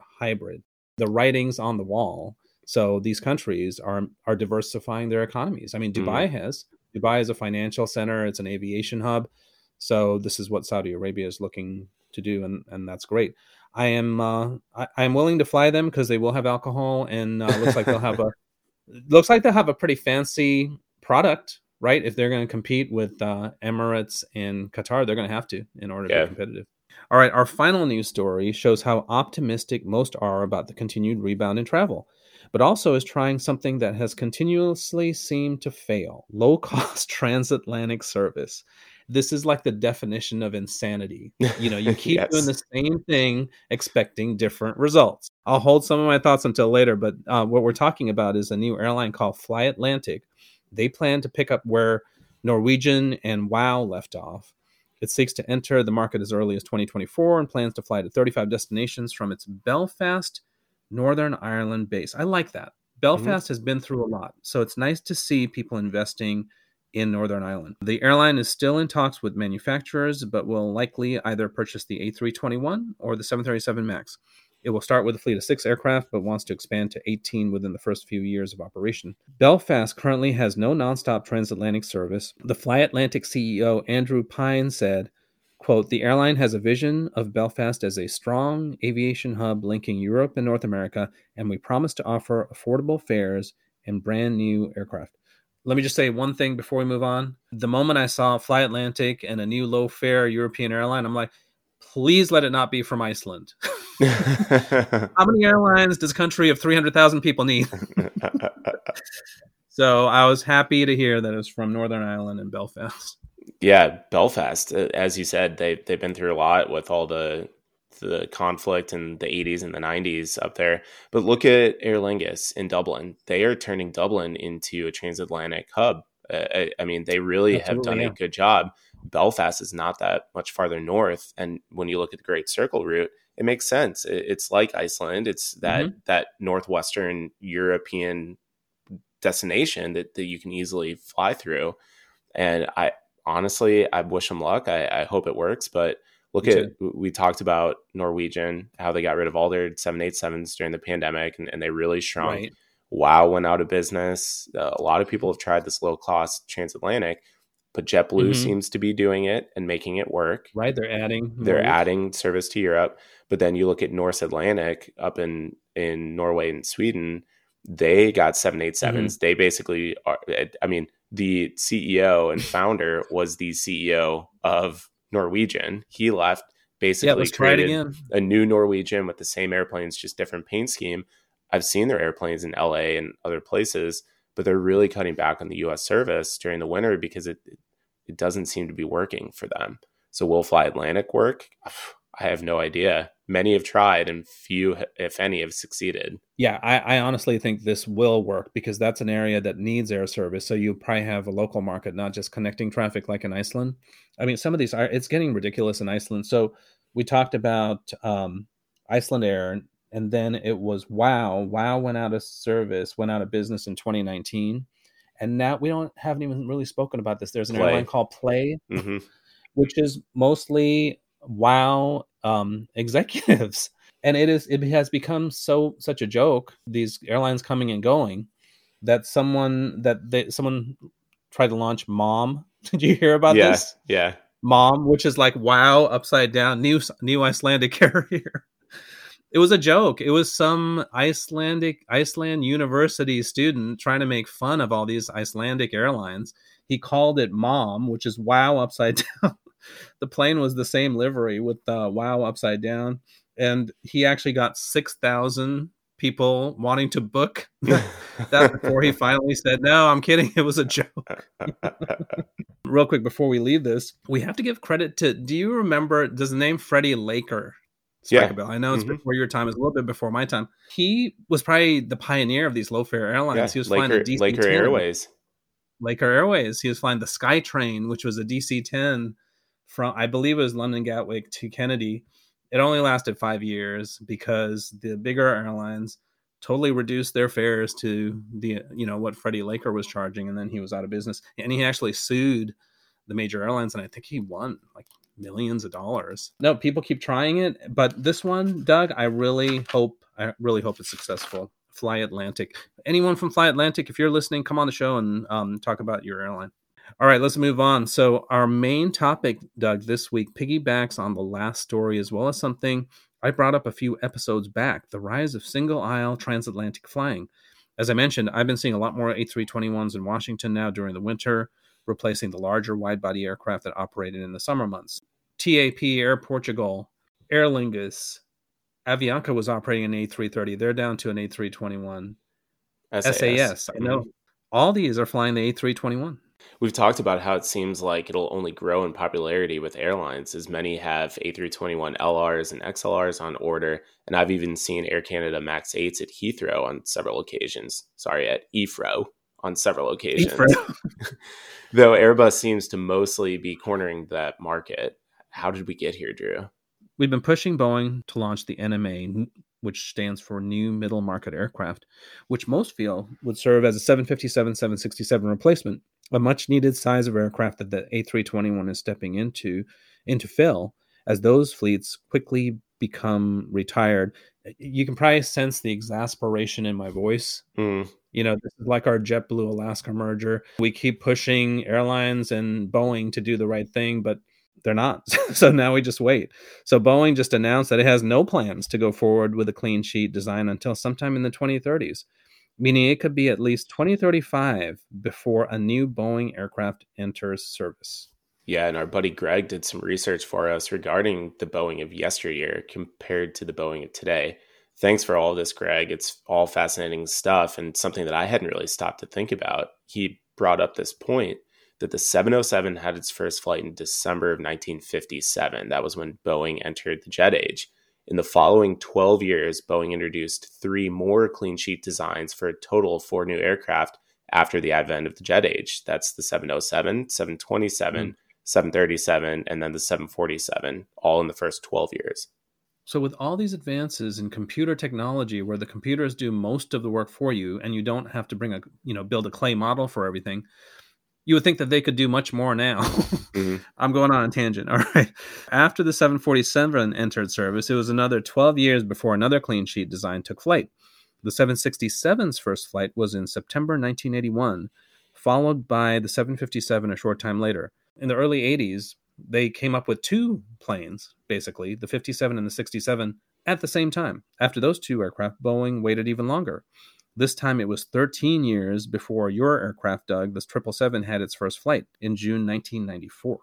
hybrid. The writing's on the wall. So these countries are diversifying their economies. I mean, Dubai has. Dubai is a financial center. It's an aviation hub. So this is what Saudi Arabia is looking to do, and that's great. I'm willing to fly them because they will have alcohol, and looks like they'll have a pretty fancy product, right? If they're going to compete with Emirates and Qatar, they're going to have to in order to be competitive. All right, our final news story shows how optimistic most are about the continued rebound in travel, but also is trying something that has continuously seemed to fail: low-cost transatlantic service. This is like the definition of insanity. You know, you keep doing the same thing, expecting different results. I'll hold some of my thoughts until later, but what we're talking about is a new airline called Fly Atlantic. They plan to pick up where Norwegian and Wow left off. It seeks to enter the market as early as 2024 and plans to fly to 35 destinations from its Belfast, Northern Ireland base. I like that. Belfast has been through a lot, so it's nice to see people investing in Northern Ireland. The airline is still in talks with manufacturers, but will likely either purchase the A321 or the 737 MAX. It will start with a fleet of 6 aircraft, but wants to expand to 18 within the first few years of operation. Belfast currently has no nonstop transatlantic service. The Fly Atlantic CEO, Andrew Pine, said, quote, "The airline has a vision of Belfast as a strong aviation hub linking Europe and North America, and we promise to offer affordable fares and brand new aircraft." Let me just say one thing before we move on. The moment I saw Fly Atlantic and a new low-fare European airline, I'm like, please let it not be from Iceland. How many airlines does a country of 300,000 people need? So I was happy to hear that it was from Northern Ireland and Belfast. Yeah, Belfast. As you said, they've been through a lot with all the conflict in the 80s and the 90s up there. But look at Aer Lingus in Dublin. They are turning Dublin into a transatlantic hub. I mean, they really have done a good job. Belfast is not that much farther north. And when you look at the Great Circle route, it makes sense. It's like Iceland. It's that Northwestern European destination that you can easily fly through. And I wish them luck. I hope it works. But we talked about Norwegian, how they got rid of all their 787s during the pandemic, and they really shrunk. Right. Wow went out of business. A lot of people have tried this low-cost transatlantic, but JetBlue seems to be doing it and making it work. Right, they're adding service to Europe. But then you look at Norse Atlantic up in Norway and Sweden. They got 787s. They basically are. I mean, the CEO and founder was the CEO of Norwegian. He left, basically created a new Norwegian with the same airplanes, just different paint scheme. I've seen their airplanes in LA and other places, but they're really cutting back on the U.S. service during the winter because it doesn't seem to be working for them. So will Fly Atlantic work? I have no idea. Many have tried and few, if any, have succeeded. Yeah, I honestly think this will work because that's an area that needs air service. So you probably have a local market, not just connecting traffic like in Iceland. I mean, some of these are, it's getting ridiculous in Iceland. So we talked about Iceland Air, and then it was Wow. Wow went out of business in 2019. And now we haven't even really spoken about this. There's an airline called Play, which is mostly Wow executives. And it has become such a joke, these airlines coming and going, that someone tried to launch Mom. Did you hear about this? Yeah. Mom, which is like Wow upside down, new Icelandic carrier. It was a joke. It was some Iceland university student trying to make fun of all these Icelandic airlines. He called it Mom, which is Wow upside down. The plane was the same livery with Wow upside down. And he actually got 6,000 people wanting to book that before he finally said, no, I'm kidding. It was a joke. Real quick, before we leave this, we have to give credit to, do you remember, does the name Freddie Laker? Yeah. I know it's before your time, it's a little bit before my time. He was probably the pioneer of these low fare airlines. Yeah. He was flying the DC-10. Laker Airways. He was flying the SkyTrain, which was a DC-10 from, I believe it was London Gatwick to Kennedy. It only lasted 5 years because the bigger airlines totally reduced their fares to the, what Freddie Laker was charging. And then he was out of business, and he actually sued the major airlines. And I think he won like millions of dollars. No, people keep trying it, but this one, Doug, I really hope it's successful. Fly Atlantic. Anyone from Fly Atlantic, if you're listening, come on the show and talk about your airline. All right, let's move on. So our main topic, Doug, this week piggybacks on the last story, as well as something I brought up a few episodes back, the rise of single-aisle transatlantic flying. As I mentioned, I've been seeing a lot more A321s in Washington now during the winter, replacing the larger wide-body aircraft that operated in the summer months. TAP, Air Portugal, Aer Lingus, Avianca was operating an A330. They're down to an A321. SAS, I know. All these are flying the A321. We've talked about how it seems like it'll only grow in popularity with airlines, as many have A321 LRs and XLRs on order. And I've even seen Air Canada MAX 8s at Heathrow on several occasions. Sorry, at Heathrow on several occasions. Though Airbus seems to mostly be cornering that market. How did we get here, Drew? We've been pushing Boeing to launch the NMA, which stands for New Middle Market Aircraft, which most feel would serve as a 757, 767 replacement, a much-needed size of aircraft that the A321 is stepping into fill as those fleets quickly become retired. You can probably sense the exasperation in my voice. This is like our JetBlue Alaska merger. We keep pushing airlines and Boeing to do the right thing, but they're not. So now we just wait. So Boeing just announced that it has no plans to go forward with a clean sheet design until sometime in the 2030s. Meaning it could be at least 2035 before a new Boeing aircraft enters service. Yeah, and our buddy Greg did some research for us regarding the Boeing of yesteryear compared to the Boeing of today. Thanks for all this, Greg. It's all fascinating stuff and something that I hadn't really stopped to think about. He brought up this point that the 707 had its first flight in December of 1957. That was when Boeing entered the jet age. In the following 12 years, Boeing introduced 3 more clean sheet designs for a total of 4 new aircraft after the advent of the jet age. That's the 707, 727, 737, and then the 747, all in the first 12 years. So with all these advances in computer technology, where the computers do most of the work for you, and you don't have to bring a, you know, build a clay model for everything, you would think that they could do much more now. Mm-hmm. I'm going on a tangent. All right. After the 747 entered service, it was another 12 years before another clean sheet design took flight. The 767's first flight was in September 1981, followed by the 757 a short time later. In the early 80s, they came up with 2 planes, basically, the 57 and the 67, at the same time. After those 2 aircraft, Boeing waited even longer. This time it was 13 years before your aircraft, Doug, the 777, had its first flight in June 1994.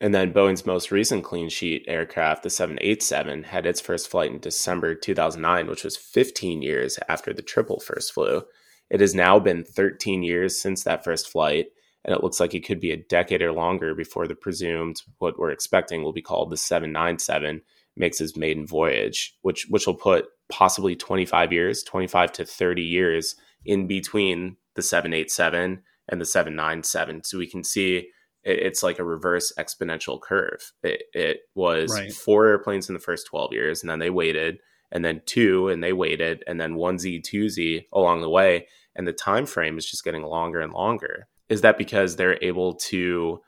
And then Boeing's most recent clean sheet aircraft, the 787, had its first flight in December 2009, which was 15 years after the triple first flew. It has now been 13 years since that first flight, and it looks like it could be a decade or longer before the presumed, what we're expecting will be called the 797, makes its maiden voyage, which will put possibly 25 to 30 years in between the 787 and the 797. So we can see it's like a reverse exponential curve. It was right. 4 airplanes in the first 12 years, and then they waited, and then 2, and they waited, and then 1Z, 2Z along the way. And the time frame is just getting longer and longer. Is that because they're able to,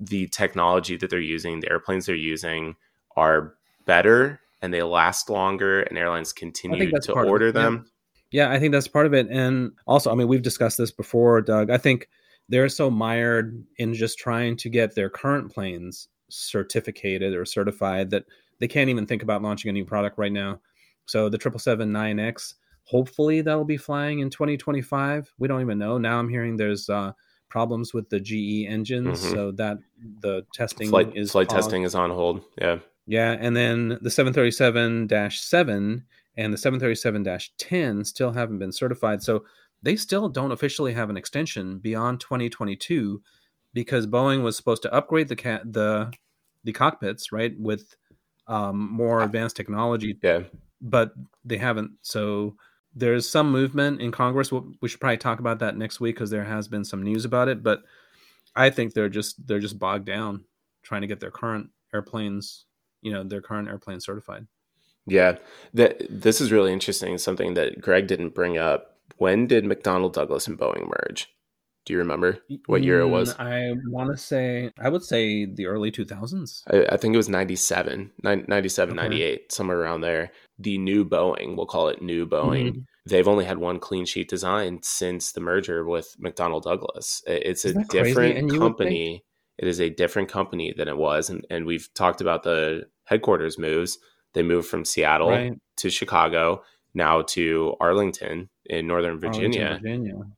the technology that they're using, the airplanes they're using are better and they last longer and airlines continue to order them? Yeah, I think that's part of it. And also, I mean, we've discussed this before, Doug. I think they're so mired in just trying to get their current planes certificated or certified that they can't even think about launching a new product right now. So the 777-9X, hopefully that'll be flying in 2025. We don't even know. Now I'm hearing there's problems with the GE engines, so that the testing testing is on hold. Yeah. And then the 737-7 and the 737-10 still haven't been certified. So they still don't officially have an extension beyond 2022 because Boeing was supposed to upgrade the cockpits, right, with more advanced technology. Yeah, but they haven't. So there's some movement in Congress. We should probably talk about that next week because there has been some news about it. But I think they're just bogged down trying to get their current airplanes, certified. Yeah, this is really interesting. Something that Greg didn't bring up. When did McDonnell Douglas and Boeing merge? Do you remember what year it was? I would say the early 2000s. I think it was 97, okay. 98, somewhere around there. The new Boeing, we'll call it new Boeing. Mm-hmm. They've only had 1 clean sheet design since the merger with McDonnell Douglas. It's a different company. It is a different company than it was. And we've talked about the headquarters moves. They moved from Seattle to Chicago, now to Arlington in Northern Virginia.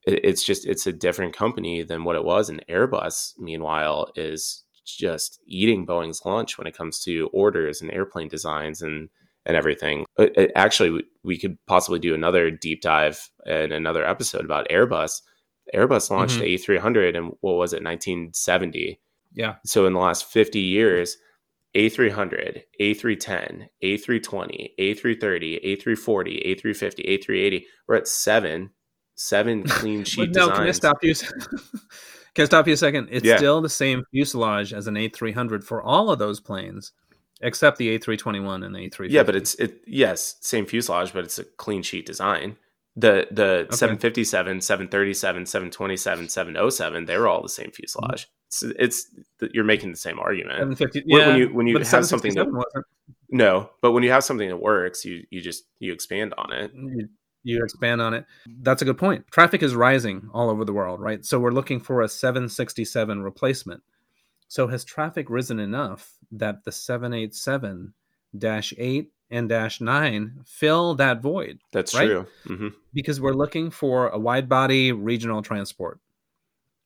It's a different company than what it was. And Airbus, meanwhile, is just eating Boeing's lunch when it comes to orders and airplane designs and everything. Actually, we could possibly do another deep dive in another episode about Airbus. Airbus launched the A300 in, 1970? Yeah. So in the last 50 years, A300, A310, A320, A330, A340, A350, A380. We're at 7 clean sheet designs. Can I stop you a second? It's still the same fuselage as an A300 for all of those planes, except the A321 and the A350. Yeah, but it's same fuselage, but it's a clean sheet design. The 757, 737, 727, 707, they were all the same fuselage. You're making the same argument. 750, when you have something that wasn't. No, but when you have something that works, you expand on it. You expand on it. That's a good point. Traffic is rising all over the world, right? So we're looking for a 767 replacement. So has traffic risen enough that the 787-8 and -9 fill that void? That's right? True. Mm-hmm. Because we're looking for a wide body regional transport.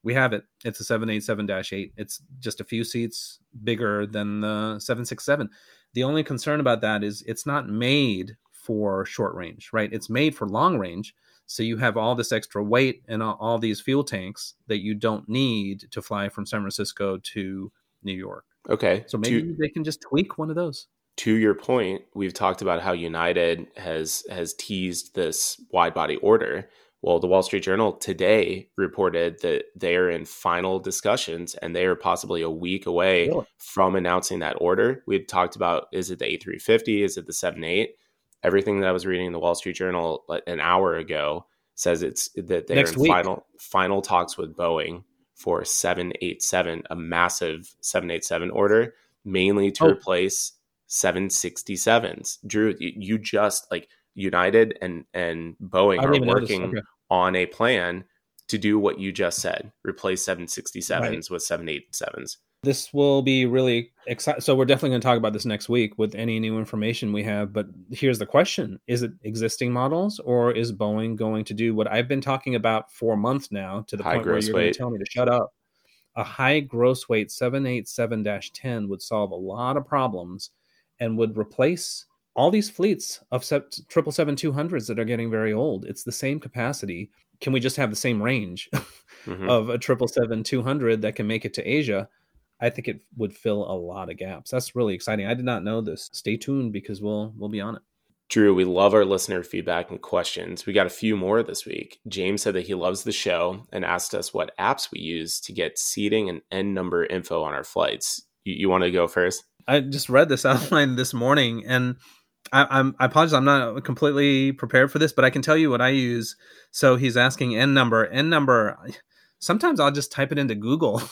we have it. It's a 787-8. It's just a few seats bigger than the 767. The only concern about that is it's not made for short range, right? It's made for long range. So you have all this extra weight and all these fuel tanks that you don't need to fly from San Francisco to New York. Okay. So maybe they can just tweak one of those. To your point, we've talked about how United has teased this wide body order. Well, the Wall Street Journal today reported that they are in final discussions and they are possibly a week away from announcing that order. We've talked about, is it the A350? Is it the 787? Everything that I was reading in the Wall Street Journal an hour ago says it's that they're in final talks with Boeing for 787, a massive 787 order, mainly to replace 767s. Drew, you just like United and Boeing are working on a plan to do what you just said, replace 767s with 787s. This will be really exciting. So we're definitely going to talk about this next week with any new information we have. But here's the question. Is it existing models or is Boeing going to do what I've been talking about for months now to the point where you're going to tell me to shut up? A high gross weight 787-10 would solve a lot of problems and would replace all these fleets of 777-200s that are getting very old. It's the same capacity. Can we just have the same range of a 777-200 that can make it to Asia? I think it would fill a lot of gaps. That's really exciting. I did not know this. Stay tuned because we'll be on it. Drew, we love our listener feedback and questions. We got a few more this week. James said that he loves the show and asked us what apps we use to get seating and end number info on our flights. You want to go first? I just read this outline this morning, and I apologize. I'm not completely prepared for this, but I can tell you what I use. So he's asking N number. Sometimes I'll just type it into Google.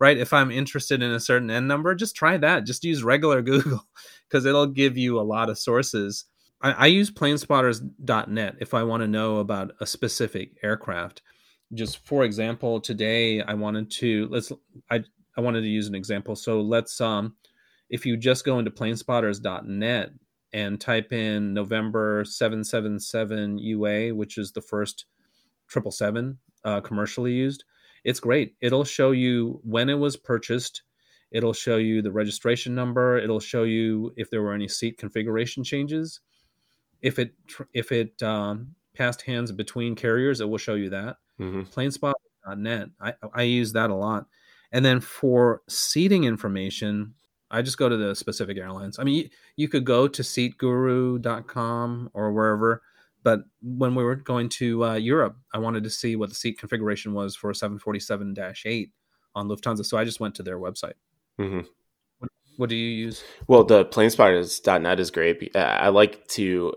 Right? If I'm interested in a certain N number, just try that. Just use regular Google because it'll give you a lot of sources. I use planespotters.net if I want to know about a specific aircraft. Just for example, today I wanted to use an example. So let's if you just go into planespotters.net and type in November 777 UA, which is the first 777 commercially used. It's great. It'll show you when it was purchased. It'll show you the registration number. It'll show you if there were any seat configuration changes. If it passed hands between carriers, it will show you that. Planespot.net. I use that a lot. And then for seating information, I just go to the specific airlines. I mean, you could go to seatguru.com or wherever. But when we were going to Europe, I wanted to see what the seat configuration was for 747-8 on Lufthansa. So I just went to their website. What do you use? Well, the planespotters.net is great. I like to,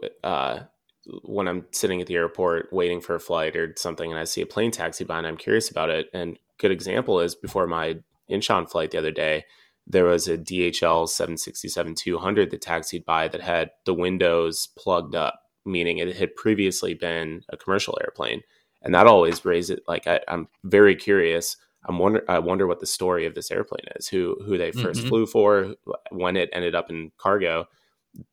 when I'm sitting at the airport waiting for a flight or something and I see a plane taxi by and I'm curious about it. And good example is before my Incheon flight the other day, there was a DHL 767-200 that taxied by that had the windows plugged up, meaning it had previously been a commercial airplane. And that always raises, like, I'm very curious. I wonder what the story of this airplane is, who they first flew for, when it ended up in cargo.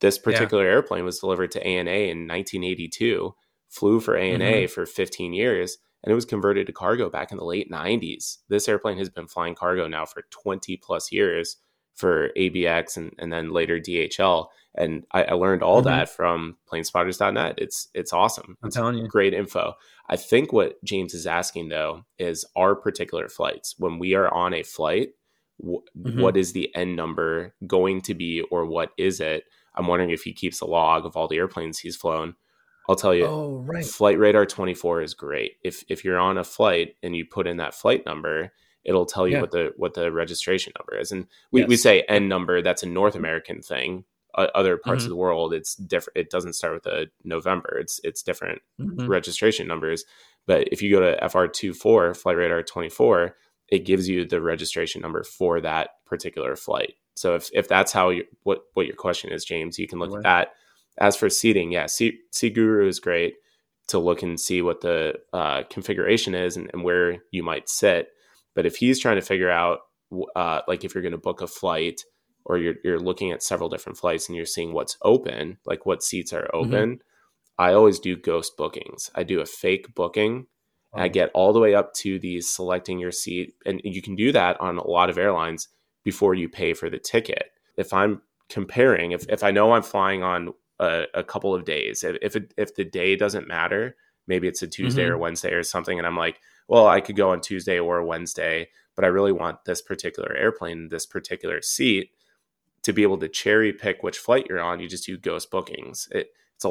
This particular airplane was delivered to ANA in 1982, flew for ANA for 15 years, and it was converted to cargo back in the late 90s. This airplane has been flying cargo now for 20 plus years for ABX and then later DHL. And I learned all that from planespotters.net. It's awesome. I'm telling you. Great info. I think what James is asking, though, is our particular flights. When we are on a flight, what is the N number going to be or what is it? I'm wondering if he keeps a log of all the airplanes he's flown. I'll tell you, Flight Radar 24 is great. If you're on a flight and you put in that flight number, it'll tell you what the registration number is. And we say N number. That's a North American thing. Other parts of the world, it's different. It doesn't start with a November. It's different registration numbers. But if you go to FR24, Flight Radar 24, it gives you the registration number for that particular flight. So if that's how what your question is, James, you can look at that. As for seating, Seat Guru is great to look and see what the configuration is and where you might sit. But if he's trying to figure out, like if you're going to book a flight, or you're looking at several different flights and you're seeing what's open, like what seats are open. I always do ghost bookings. I do a fake booking I get all the way up to the selecting your seat. And you can do that on a lot of airlines before you pay for the ticket. If I'm comparing, if I know I'm flying on a couple of days, if the day doesn't matter, maybe it's a Tuesday or Wednesday or something. And I'm like, well, I could go on Tuesday or Wednesday, but I really want this particular airplane, this particular seat, to be able to cherry pick which flight you're on. You just do ghost bookings. It's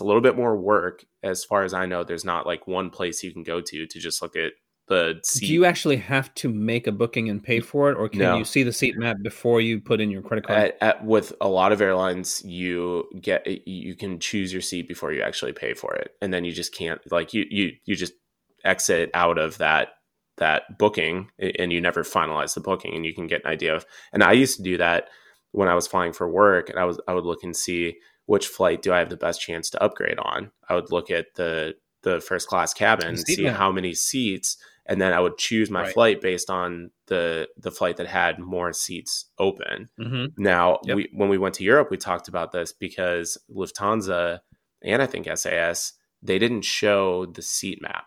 a little bit more work. As far as I know, there's not like one place you can go to just look at the seat. Do you actually have to make a booking and pay for it? Or can you see the seat map before you put in your credit card? With a lot of airlines, you can choose your seat before you actually pay for it. And then you just can't, like, you just exit out of that booking and you never finalize the booking, and you can get an idea of, and I used to do that when I was flying for work, and I would look and see, which flight do I have the best chance to upgrade on? I would look at the first class cabin, see how many seats, and then I would choose my flight based on the flight that had more seats open. Mm-hmm. Now, when we went to Europe, we talked about this because Lufthansa and I think SAS, they didn't show the seat map.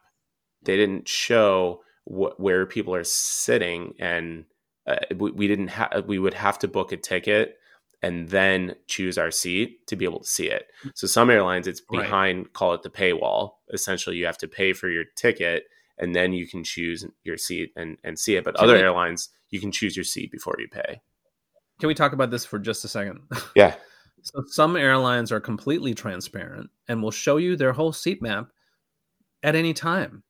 They didn't show where people are sitting, and we would have to book a ticket and then choose our seat to be able to see it. So some airlines, it's behind, call it the paywall. Essentially, you have to pay for your ticket, and then you can choose your seat and see it. But other airlines, you can choose your seat before you pay. Can we talk about this for just a second? Yeah. So some airlines are completely transparent and will show you their whole seat map at any time.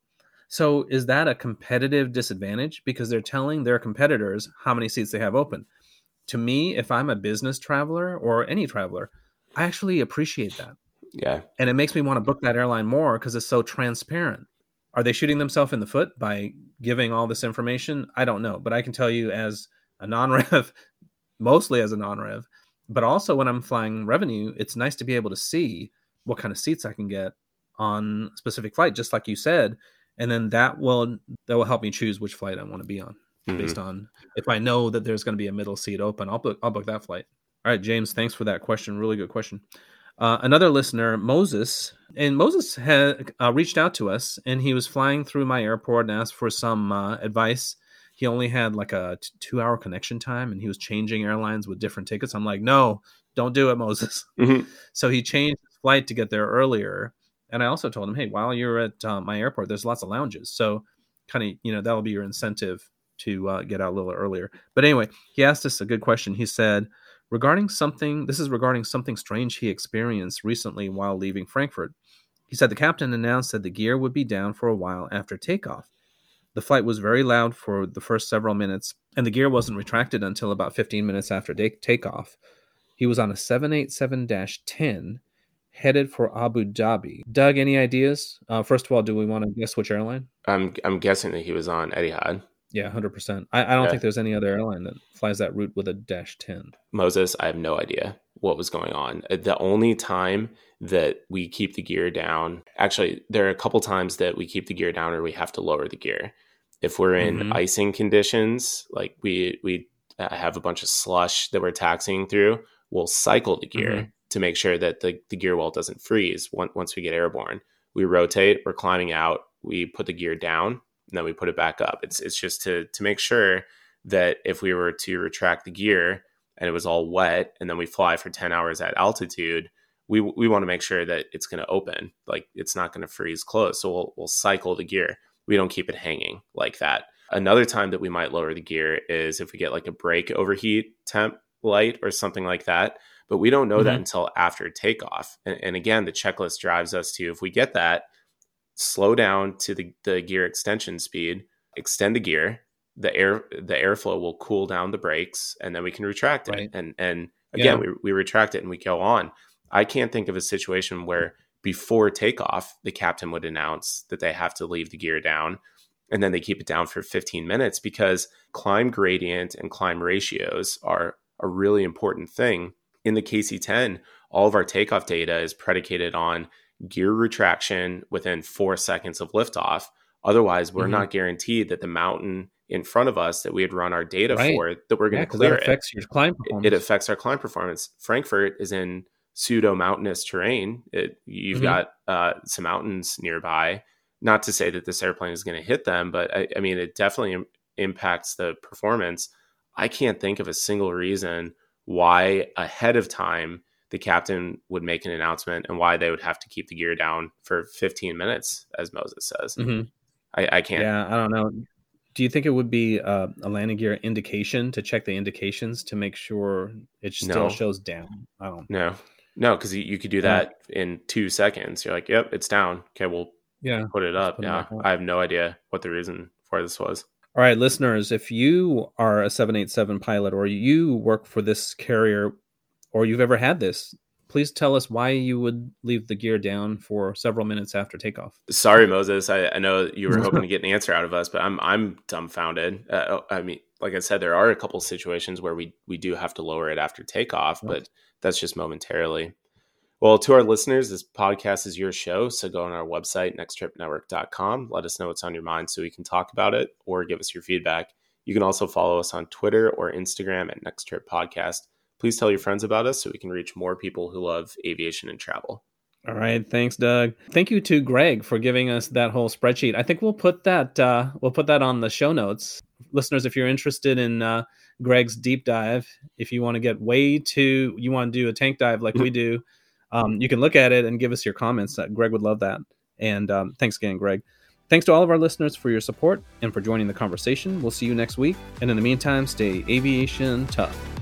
So is that a competitive disadvantage? Because they're telling their competitors how many seats they have open. To me, if I'm a business traveler or any traveler, I actually appreciate that. Yeah. And it makes me want to book that airline more because it's so transparent. Are they shooting themselves in the foot by giving all this information? I don't know. But I can tell you as a non-rev, mostly as a non-rev, but also when I'm flying revenue, it's nice to be able to see what kind of seats I can get on a specific flight, just like you said. And then that will help me choose which flight I want to be on. Based on if I know that there's going to be a middle seat open, I'll book that flight. All right, James, thanks for that question. Really good question. Another listener, Moses, and Moses had reached out to us, and he was flying through my airport and asked for some advice. He only had like a 2-hour connection time, and he was changing airlines with different tickets. I'm like, no, don't do it, Moses. Mm-hmm. So he changed his flight to get there earlier. And I also told him, hey, while you're at my airport, there's lots of lounges. So kind of, that'll be your incentive to get out a little earlier. But anyway, he asked us a good question. He said, regarding something strange he experienced recently while leaving Frankfurt. He said the captain announced that the gear would be down for a while after takeoff. The flight was very loud for the first several minutes, and the gear wasn't retracted until about 15 minutes after takeoff. He was on a 787-10 headed for Abu Dhabi. Doug, any ideas? First of all, do we want to guess which airline? I'm guessing that he was on Etihad. Yeah, 100%. I don't think there's any other airline that flies that route with a -10. Moses, I have no idea what was going on. The only time that we keep the gear down, actually, there are a couple times that we keep the gear down or we have to lower the gear. If we're in icing conditions, like we have a bunch of slush that we're taxiing through, we'll cycle the gear to make sure that the gear well doesn't freeze once we get airborne. We rotate, we're climbing out, we put the gear down, and then we put it back up. It's just to make sure that if we were to retract the gear and it was all wet and then we fly for 10 hours at altitude, we want to make sure that it's going to open, like it's not going to freeze closed. So we'll cycle the gear. We don't keep it hanging like that. Another time that we might lower the gear is if we get like a brake overheat temp light or something like that, but we don't know that until after takeoff. And again, the checklist drives us to, if we get that, slow down to the gear extension speed, extend the gear, the airflow will cool down the brakes, and then we can retract it. Right. And again, we retract it and we go on. I can't think of a situation where before takeoff, the captain would announce that they have to leave the gear down, and then they keep it down for 15 minutes, because climb gradient and climb ratios are a really important thing. In the KC-10, all of our takeoff data is predicated on gear retraction within 4 seconds of liftoff. Otherwise, we're not guaranteed that the mountain in front of us that we had run our data for, that we're going to clear it. It affects our climb performance. Frankfurt is in pseudo mountainous terrain. You've got some mountains nearby. Not to say that this airplane is going to hit them, but I mean, it definitely impacts the performance. I can't think of a single reason why ahead of time the captain would make an announcement and why they would have to keep the gear down for 15 minutes, as Moses says. Mm-hmm. I can't. Yeah, I don't know. Do you think it would be a landing gear indication to check the indications to make sure it still shows down? I don't know. No, because you could do that in 2 seconds. You're like, yep, it's down. Okay, we'll put it up. Yeah, I have no idea what the reason for this was. All right, listeners, if you are a 787 pilot or you work for this carrier or you've ever had this, please tell us why you would leave the gear down for several minutes after takeoff. Sorry, Moses. I know you were hoping to get an answer out of us, but I'm dumbfounded. I mean, like I said, there are a couple situations where we do have to lower it after takeoff, but that's just momentarily. Well, to our listeners, this podcast is your show. So go on our website, nexttripnetwork.com. Let us know what's on your mind so we can talk about it or give us your feedback. You can also follow us on Twitter or Instagram at Next Trip Podcast. Please tell your friends about us so we can reach more people who love aviation and travel. All right. Thanks, Doug. Thank you to Greg for giving us that whole spreadsheet. I think we'll put that on the show notes. Listeners, if you're interested in Greg's deep dive, if you want to get you want to do a tank dive like we do, you can look at it and give us your comments. Greg would love that. And thanks again, Greg. Thanks to all of our listeners for your support and for joining the conversation. We'll see you next week. And in the meantime, stay aviation tough.